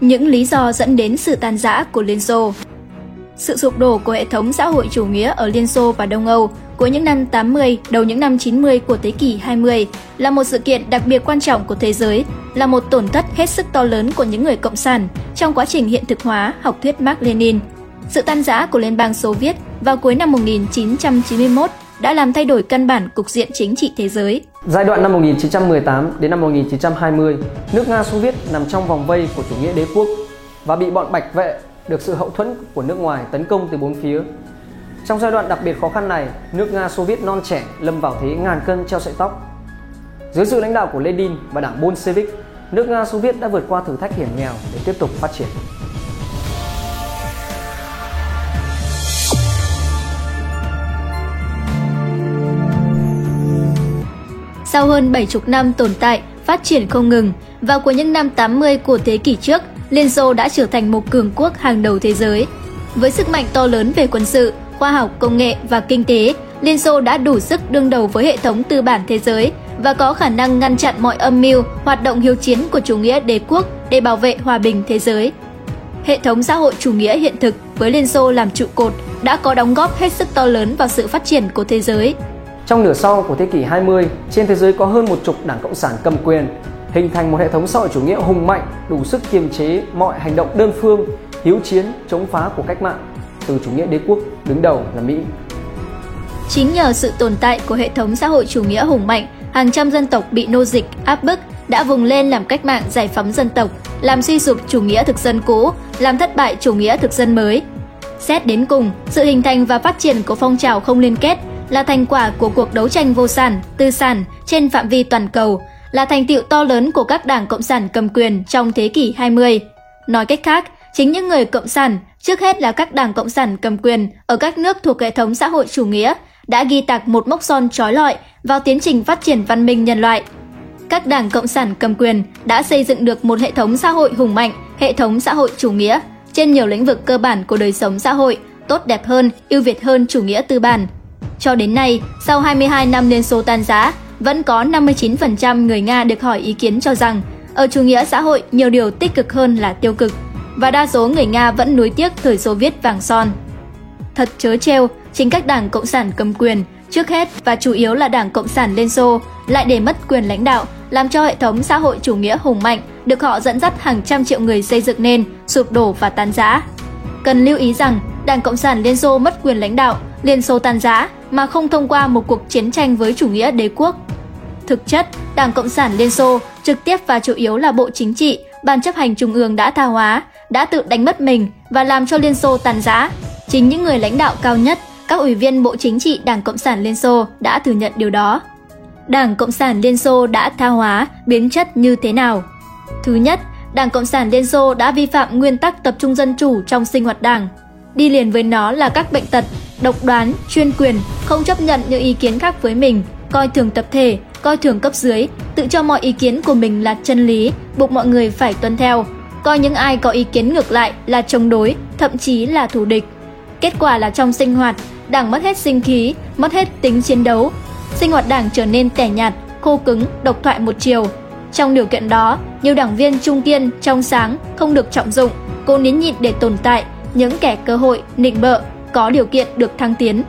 Những lý do dẫn đến sự tan rã của Liên Xô. Sự sụp đổ của hệ thống xã hội chủ nghĩa ở Liên Xô và Đông Âu cuối những năm 80, đầu những năm 90 của thế kỷ 20 là một sự kiện đặc biệt quan trọng của thế giới, là một tổn thất hết sức to lớn của những người cộng sản trong quá trình hiện thực hóa học thuyết Marx-Lenin. Sự tan rã của Liên bang Xô viết vào cuối năm 1991 đã làm thay đổi căn bản cục diện chính trị thế giới. Giai đoạn năm 1918 đến năm 1920, nước Nga Xô viết nằm trong vòng vây của chủ nghĩa đế quốc và bị bọn Bạch vệ được sự hậu thuẫn của nước ngoài tấn công từ bốn phía. Trong giai đoạn đặc biệt khó khăn này, nước Nga Xô viết non trẻ lâm vào thế ngàn cân treo sợi tóc. Dưới sự lãnh đạo của Lenin và đảng Bolshevik, nước Nga Xô viết đã vượt qua thử thách hiểm nghèo để tiếp tục phát triển. Sau hơn 70 năm tồn tại, phát triển không ngừng, vào cuối những năm 80 của thế kỷ trước, Liên Xô đã trở thành một cường quốc hàng đầu thế giới. Với sức mạnh to lớn về quân sự, khoa học, công nghệ và kinh tế, Liên Xô đã đủ sức đương đầu với hệ thống tư bản thế giới và có khả năng ngăn chặn mọi âm mưu, hoạt động hiếu chiến của chủ nghĩa đế quốc để bảo vệ hòa bình thế giới. Hệ thống xã hội chủ nghĩa hiện thực với Liên Xô làm trụ cột đã có đóng góp hết sức to lớn vào sự phát triển của thế giới. Trong nửa sau của thế kỷ 20, trên thế giới có hơn một chục đảng cộng sản cầm quyền, hình thành một hệ thống xã hội chủ nghĩa hùng mạnh, đủ sức kiềm chế mọi hành động đơn phương, hiếu chiến, chống phá của cách mạng, từ chủ nghĩa đế quốc đứng đầu là Mỹ. Chính nhờ sự tồn tại của hệ thống xã hội chủ nghĩa hùng mạnh, hàng trăm dân tộc bị nô dịch, áp bức đã vùng lên làm cách mạng giải phóng dân tộc, làm suy sụp chủ nghĩa thực dân cũ, làm thất bại chủ nghĩa thực dân mới. Xét đến cùng, sự hình thành và phát triển của phong trào không liên kết là thành quả của cuộc đấu tranh vô sản, tư sản trên phạm vi toàn cầu, là thành tựu to lớn của các đảng cộng sản cầm quyền trong thế kỷ 20. Nói cách khác, chính những người cộng sản, trước hết là các đảng cộng sản cầm quyền ở các nước thuộc hệ thống xã hội chủ nghĩa, đã ghi tạc một mốc son trói lọi vào tiến trình phát triển văn minh nhân loại. Các đảng cộng sản cầm quyền đã xây dựng được một hệ thống xã hội hùng mạnh, hệ thống xã hội chủ nghĩa, trên nhiều lĩnh vực cơ bản của đời sống xã hội, tốt đẹp hơn, ưu việt hơn chủ nghĩa tư bản. Cho đến nay, sau 22 năm Liên Xô tan rã, vẫn có 59% người Nga được hỏi ý kiến cho rằng ở chủ nghĩa xã hội nhiều điều tích cực hơn là tiêu cực, và đa số người Nga vẫn nuối tiếc thời Xô Viết vàng son. Thật trớ trêu, chính các đảng cộng sản cầm quyền, trước hết và chủ yếu là đảng cộng sản Liên Xô, lại để mất quyền lãnh đạo, làm cho hệ thống xã hội chủ nghĩa hùng mạnh được họ dẫn dắt hàng trăm triệu người xây dựng nên sụp đổ và tan rã. Cần lưu ý rằng, đảng cộng sản Liên Xô mất quyền lãnh đạo, Liên Xô tan rã mà không thông qua một cuộc chiến tranh với chủ nghĩa đế quốc. Thực chất, Đảng Cộng sản Liên Xô trực tiếp và chủ yếu là Bộ Chính trị, Ban chấp hành Trung ương đã tha hóa, đã tự đánh mất mình và làm cho Liên Xô tan rã. Chính những người lãnh đạo cao nhất, các ủy viên Bộ Chính trị Đảng Cộng sản Liên Xô đã thừa nhận điều đó. Đảng Cộng sản Liên Xô đã tha hóa, biến chất như thế nào? Thứ nhất, Đảng Cộng sản Liên Xô đã vi phạm nguyên tắc tập trung dân chủ trong sinh hoạt đảng. Đi liền với nó là các bệnh tật, độc đoán, chuyên quyền, không chấp nhận những ý kiến khác với mình, coi thường tập thể, coi thường cấp dưới, tự cho mọi ý kiến của mình là chân lý, buộc mọi người phải tuân theo, coi những ai có ý kiến ngược lại là chống đối, thậm chí là thù địch. Kết quả là trong sinh hoạt, đảng mất hết sinh khí, mất hết tính chiến đấu. Sinh hoạt đảng trở nên tẻ nhạt, khô cứng, độc thoại một chiều. Trong điều kiện đó, nhiều đảng viên trung kiên, trong sáng, không được trọng dụng, cố nín nhịn để tồn tại, những kẻ cơ hội, nịnh bợ, có điều kiện được thăng tiến.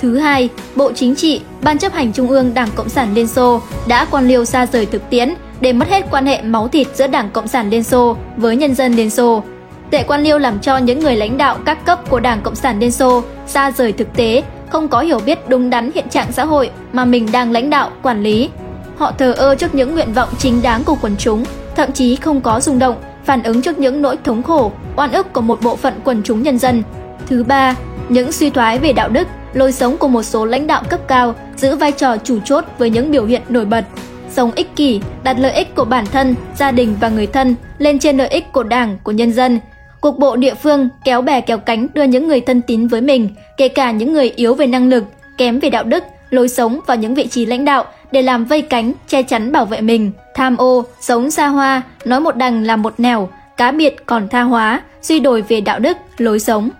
Thứ hai, Bộ Chính trị, Ban chấp hành Trung ương Đảng Cộng sản Liên Xô đã quan liêu xa rời thực tiễn để mất hết quan hệ máu thịt giữa Đảng Cộng sản Liên Xô với nhân dân Liên Xô. Tệ quan liêu làm cho những người lãnh đạo các cấp của Đảng Cộng sản Liên Xô xa rời thực tế, không có hiểu biết đúng đắn hiện trạng xã hội mà mình đang lãnh đạo, quản lý. Họ thờ ơ trước những nguyện vọng chính đáng của quần chúng, thậm chí không có rung động, phản ứng trước những nỗi thống khổ, oan ức của một bộ phận quần chúng nhân dân. Thứ ba, những suy thoái về đạo đức, lối sống của một số lãnh đạo cấp cao giữ vai trò chủ chốt với những biểu hiện nổi bật. Sống ích kỷ, đặt lợi ích của bản thân, gia đình và người thân lên trên lợi ích của đảng, của nhân dân. Cục bộ địa phương kéo bè kéo cánh đưa những người thân tín với mình, kể cả những người yếu về năng lực, kém về đạo đức, lối sống vào những vị trí lãnh đạo để làm vây cánh, che chắn bảo vệ mình. Tham ô, sống xa hoa, nói một đằng làm một nẻo, cá biệt còn tha hóa, suy đổi về đạo đức, lối sống.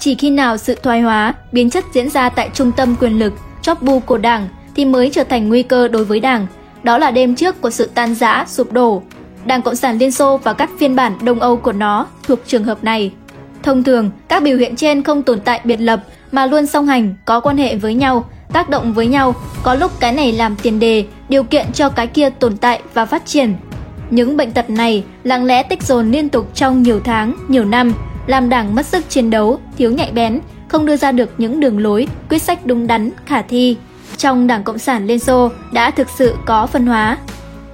Chỉ khi nào sự thoái hóa, biến chất diễn ra tại trung tâm quyền lực, chóp bu của đảng thì mới trở thành nguy cơ đối với đảng. Đó là đêm trước của sự tan rã, sụp đổ. Đảng Cộng sản Liên Xô và các phiên bản Đông Âu của nó thuộc trường hợp này. Thông thường, các biểu hiện trên không tồn tại biệt lập mà luôn song hành, có quan hệ với nhau, tác động với nhau, có lúc cái này làm tiền đề, điều kiện cho cái kia tồn tại và phát triển. Những bệnh tật này lặng lẽ tích dồn liên tục trong nhiều tháng, nhiều năm, làm đảng mất sức chiến đấu, thiếu nhạy bén, không đưa ra được những đường lối, quyết sách đúng đắn, khả thi. Trong Đảng Cộng sản Liên Xô đã thực sự có phân hóa.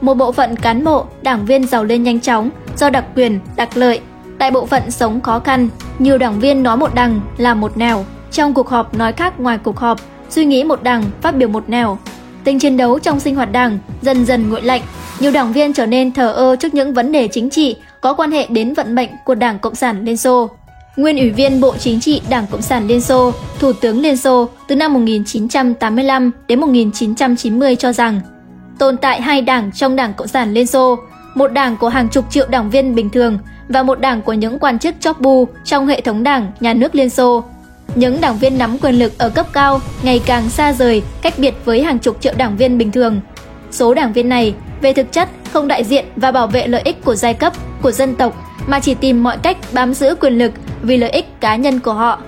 Một bộ phận cán bộ, đảng viên giàu lên nhanh chóng do đặc quyền, đặc lợi. Đại bộ phận sống khó khăn, nhiều đảng viên nói một đằng, làm một nẻo. Trong cuộc họp nói khác ngoài cuộc họp, suy nghĩ một đằng, phát biểu một nẻo. Tính chiến đấu trong sinh hoạt đảng dần dần nguội lạnh. Nhiều đảng viên trở nên thờ ơ trước những vấn đề chính trị có quan hệ đến vận mệnh của Đảng Cộng sản Liên Xô. Nguyên Ủy viên Bộ Chính trị Đảng Cộng sản Liên Xô, Thủ tướng Liên Xô từ năm 1985 đến 1990 cho rằng tồn tại hai đảng trong Đảng Cộng sản Liên Xô, một đảng của hàng chục triệu đảng viên bình thường và một đảng của những quan chức chóp bu trong hệ thống đảng, nhà nước Liên Xô. Những đảng viên nắm quyền lực ở cấp cao ngày càng xa rời, cách biệt với hàng chục triệu đảng viên bình thường. Số đảng viên này, về thực chất, không đại diện và bảo vệ lợi ích của giai cấp, của dân tộc, mà chỉ tìm mọi cách bám giữ quyền lực vì lợi ích cá nhân của họ.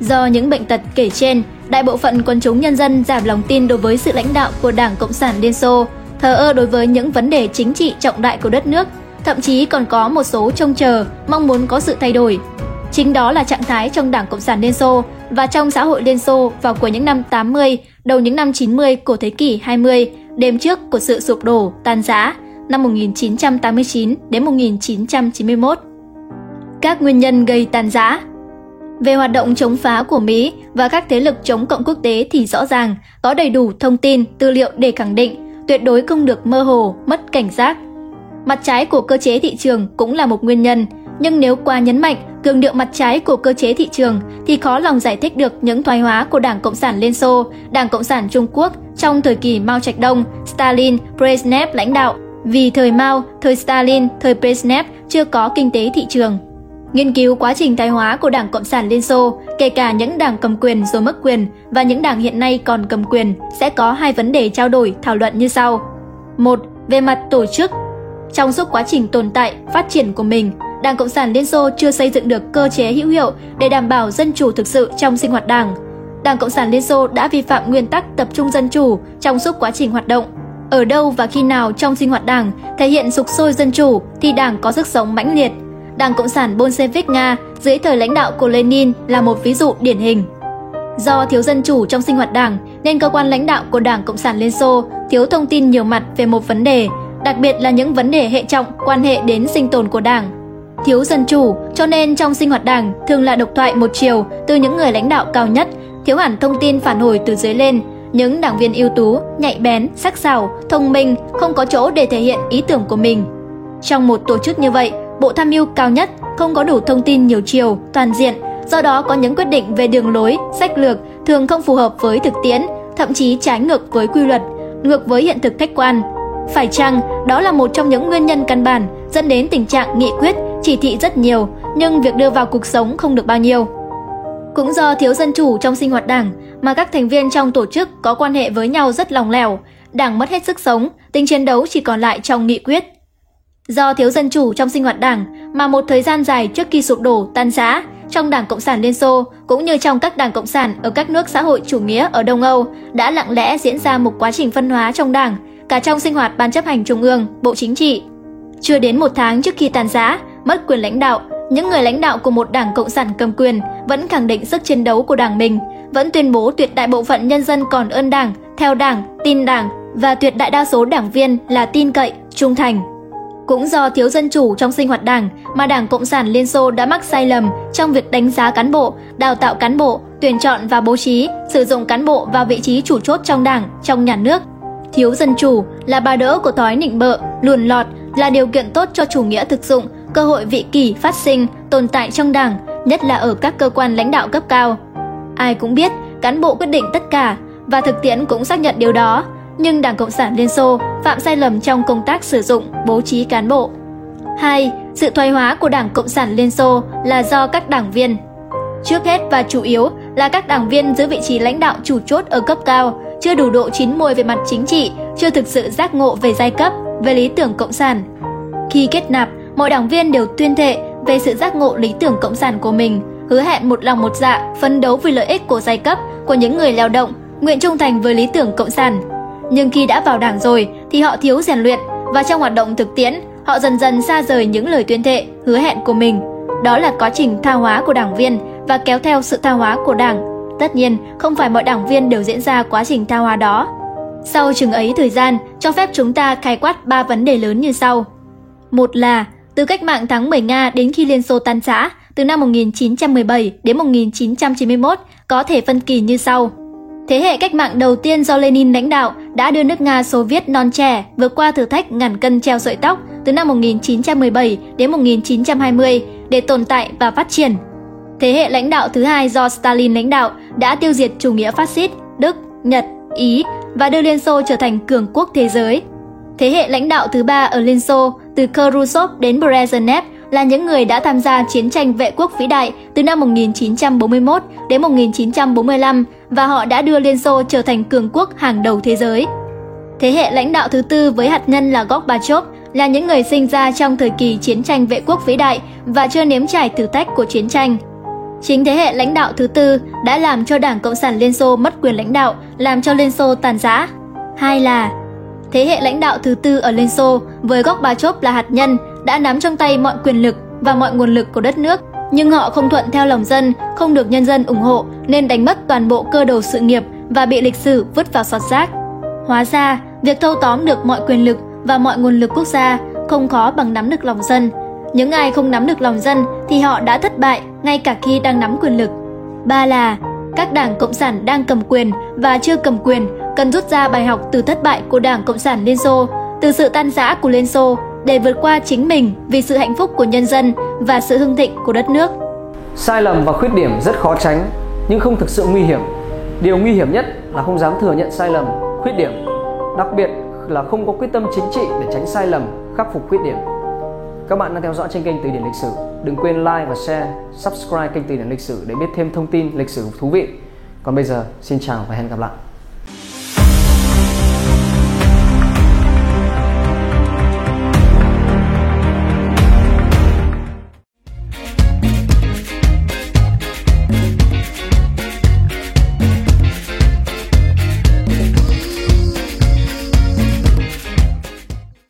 Do những bệnh tật kể trên, đại bộ phận quần chúng nhân dân giảm lòng tin đối với sự lãnh đạo của Đảng Cộng sản Liên Xô, thờ ơ đối với những vấn đề chính trị trọng đại của đất nước, thậm chí còn có một số trông chờ, mong muốn có sự thay đổi. Chính đó là trạng thái trong Đảng Cộng sản Liên Xô và trong xã hội Liên Xô vào cuối những năm 80, đầu những năm 90 của thế kỷ 20, đêm trước của sự sụp đổ, tan rã, năm 1989 đến 1991. Các nguyên nhân gây tan rã. Về hoạt động chống phá của Mỹ và các thế lực chống cộng quốc tế thì rõ ràng có đầy đủ thông tin, tư liệu để khẳng định, tuyệt đối không được mơ hồ, mất cảnh giác. Mặt trái của cơ chế thị trường cũng là một nguyên nhân, nhưng nếu quá nhấn mạnh, cường điệu mặt trái của cơ chế thị trường thì khó lòng giải thích được những thoái hóa của Đảng Cộng sản Liên Xô, Đảng Cộng sản Trung Quốc trong thời kỳ Mao Trạch Đông, Stalin, Brezhnev lãnh đạo. Vì thời Mao, thời Stalin, thời Brezhnev chưa có kinh tế thị trường. Nghiên cứu quá trình thoái hóa của Đảng Cộng sản Liên Xô, kể cả những đảng cầm quyền rồi mất quyền và những đảng hiện nay còn cầm quyền, sẽ có hai vấn đề trao đổi, thảo luận như sau. 1. Về mặt tổ chức. Trong suốt quá trình tồn tại, phát triển của mình, Đảng Cộng sản Liên Xô chưa xây dựng được cơ chế hữu hiệu để đảm bảo dân chủ thực sự trong sinh hoạt đảng. Đảng Cộng sản Liên Xô đã vi phạm nguyên tắc tập trung dân chủ trong suốt quá trình hoạt động. Ở đâu và khi nào trong sinh hoạt đảng thể hiện sục sôi dân chủ thì đảng có sức sống mãnh liệt. Đảng Cộng sản Bolshevik Nga dưới thời lãnh đạo của Lenin là một ví dụ điển hình. Do thiếu dân chủ trong sinh hoạt đảng nên cơ quan lãnh đạo của Đảng Cộng sản Liên Xô thiếu thông tin nhiều mặt về một vấn đề, đặc biệt là những vấn đề hệ trọng quan hệ đến sinh tồn của đảng. Thiếu dân chủ cho nên trong sinh hoạt đảng thường là độc thoại một chiều từ những người lãnh đạo cao nhất, thiếu hẳn thông tin phản hồi từ dưới lên. Những đảng viên ưu tú, nhạy bén, sắc sảo, thông minh không có chỗ để thể hiện ý tưởng của mình. Trong một tổ chức như vậy, bộ tham mưu cao nhất không có đủ thông tin nhiều chiều, toàn diện, do đó có những quyết định về đường lối, sách lược thường không phù hợp với thực tiễn, thậm chí trái ngược với quy luật, ngược với hiện thực khách quan. Phải chăng đó là một trong những nguyên nhân căn bản dẫn đến tình trạng nghị quyết, chỉ thị rất nhiều nhưng việc đưa vào cuộc sống không được bao nhiêu. Cũng do thiếu dân chủ trong sinh hoạt đảng mà các thành viên trong tổ chức có quan hệ với nhau rất lòng lẻo, đảng mất hết sức sống, tính chiến đấu chỉ còn lại trong nghị quyết. Do thiếu dân chủ trong sinh hoạt đảng mà một thời gian dài trước khi sụp đổ, tan rã, trong Đảng Cộng sản Liên Xô cũng như trong các đảng cộng sản ở các nước xã hội chủ nghĩa ở Đông Âu đã lặng lẽ diễn ra một quá trình phân hóa trong đảng, cả trong sinh hoạt Ban chấp hành Trung ương, Bộ Chính trị. Chưa đến một tháng trước khi tan rã, mất quyền lãnh đạo, những người lãnh đạo của một đảng cộng sản cầm quyền vẫn khẳng định sức chiến đấu của đảng mình, vẫn tuyên bố tuyệt đại bộ phận nhân dân còn ơn đảng, theo đảng, tin đảng và tuyệt đại đa số đảng viên là tin cậy, trung thành. Cũng do thiếu dân chủ trong sinh hoạt đảng mà Đảng Cộng sản Liên Xô đã mắc sai lầm trong việc đánh giá cán bộ, đào tạo cán bộ, tuyển chọn và bố trí, sử dụng cán bộ vào vị trí chủ chốt trong đảng, trong nhà nước. Thiếu dân chủ là bà đỡ của thói nịnh bợ, luồn lọt, là điều kiện tốt cho chủ nghĩa thực dụng, cơ hội vị kỷ phát sinh, tồn tại trong đảng, nhất là ở các cơ quan lãnh đạo cấp cao. Ai cũng biết, cán bộ quyết định tất cả và thực tiễn cũng xác nhận điều đó. Nhưng Đảng Cộng sản Liên Xô phạm sai lầm trong công tác sử dụng, bố trí cán bộ. 2. Sự thoái hóa của Đảng Cộng sản Liên Xô là do các đảng viên. Trước hết và chủ yếu là các đảng viên giữ vị trí lãnh đạo chủ chốt ở cấp cao, chưa đủ độ chín muồi về mặt chính trị, chưa thực sự giác ngộ về giai cấp, về lý tưởng cộng sản. Khi kết nạp, mọi đảng viên đều tuyên thệ về sự giác ngộ lý tưởng cộng sản của mình, hứa hẹn một lòng một dạ phấn đấu vì lợi ích của giai cấp, của những người lao động, nguyện trung thành với lý tưởng cộng sản. Nhưng khi đã vào đảng rồi thì họ thiếu rèn luyện, và trong hoạt động thực tiễn, họ dần dần xa rời những lời tuyên thệ, hứa hẹn của mình. Đó là quá trình tha hóa của đảng viên và kéo theo sự tha hóa của đảng. Tất nhiên, không phải mọi đảng viên đều diễn ra quá trình tha hóa đó. Sau chừng ấy thời gian, cho phép chúng ta khái quát 3 vấn đề lớn như sau. Một là, từ cách mạng tháng 10 Nga đến khi Liên Xô tan rã, từ năm 1917 đến 1991, có thể phân kỳ như sau. Thế hệ cách mạng đầu tiên do Lenin lãnh đạo đã đưa nước Nga Xô viết non trẻ vượt qua thử thách ngàn cân treo sợi tóc từ năm 1917 đến 1920 để tồn tại và phát triển. Thế hệ lãnh đạo thứ hai do Stalin lãnh đạo đã tiêu diệt chủ nghĩa phát xít Đức, Nhật, Ý và đưa Liên Xô trở thành cường quốc thế giới. Thế hệ lãnh đạo thứ ba ở Liên Xô từ Khrushchev đến Brezhnev là những người đã tham gia chiến tranh vệ quốc vĩ đại từ năm 1941 đến 1945 và họ đã đưa Liên Xô trở thành cường quốc hàng đầu thế giới. Thế hệ lãnh đạo thứ tư với hạt nhân là Gorbachev là những người sinh ra trong thời kỳ chiến tranh vệ quốc vĩ đại và chưa nếm trải thử thách của chiến tranh. Chính thế hệ lãnh đạo thứ tư đã làm cho Đảng Cộng sản Liên Xô mất quyền lãnh đạo, làm cho Liên Xô tàn rã. Hai là, thế hệ lãnh đạo thứ tư ở Liên Xô với Gorbachev là hạt nhân đã nắm trong tay mọi quyền lực và mọi nguồn lực của đất nước, nhưng họ không thuận theo lòng dân, không được nhân dân ủng hộ nên đánh mất toàn bộ cơ đồ sự nghiệp và bị lịch sử vứt vào sọt rác. Hóa ra, việc thâu tóm được mọi quyền lực và mọi nguồn lực quốc gia không khó bằng nắm được lòng dân. Những ai không nắm được lòng dân thì họ đã thất bại ngay cả khi đang nắm quyền lực. Ba là, các đảng Cộng sản đang cầm quyền và chưa cầm quyền cần rút ra bài học từ thất bại của Đảng Cộng sản Liên Xô, từ sự tan rã của Liên Xô để vượt qua chính mình vì sự hạnh phúc của nhân dân và sự hưng thịnh của đất nước. Sai lầm và khuyết điểm rất khó tránh nhưng không thực sự nguy hiểm. Điều nguy hiểm nhất là không dám thừa nhận sai lầm, khuyết điểm, đặc biệt là không có quyết tâm chính trị để tránh sai lầm, khắc phục khuyết điểm. Các bạn đang theo dõi trên kênh Từ điển lịch sử. Đừng quên like và share, subscribe kênh Từ điển lịch sử để biết thêm thông tin lịch sử thú vị. Còn bây giờ, xin chào và hẹn gặp lại.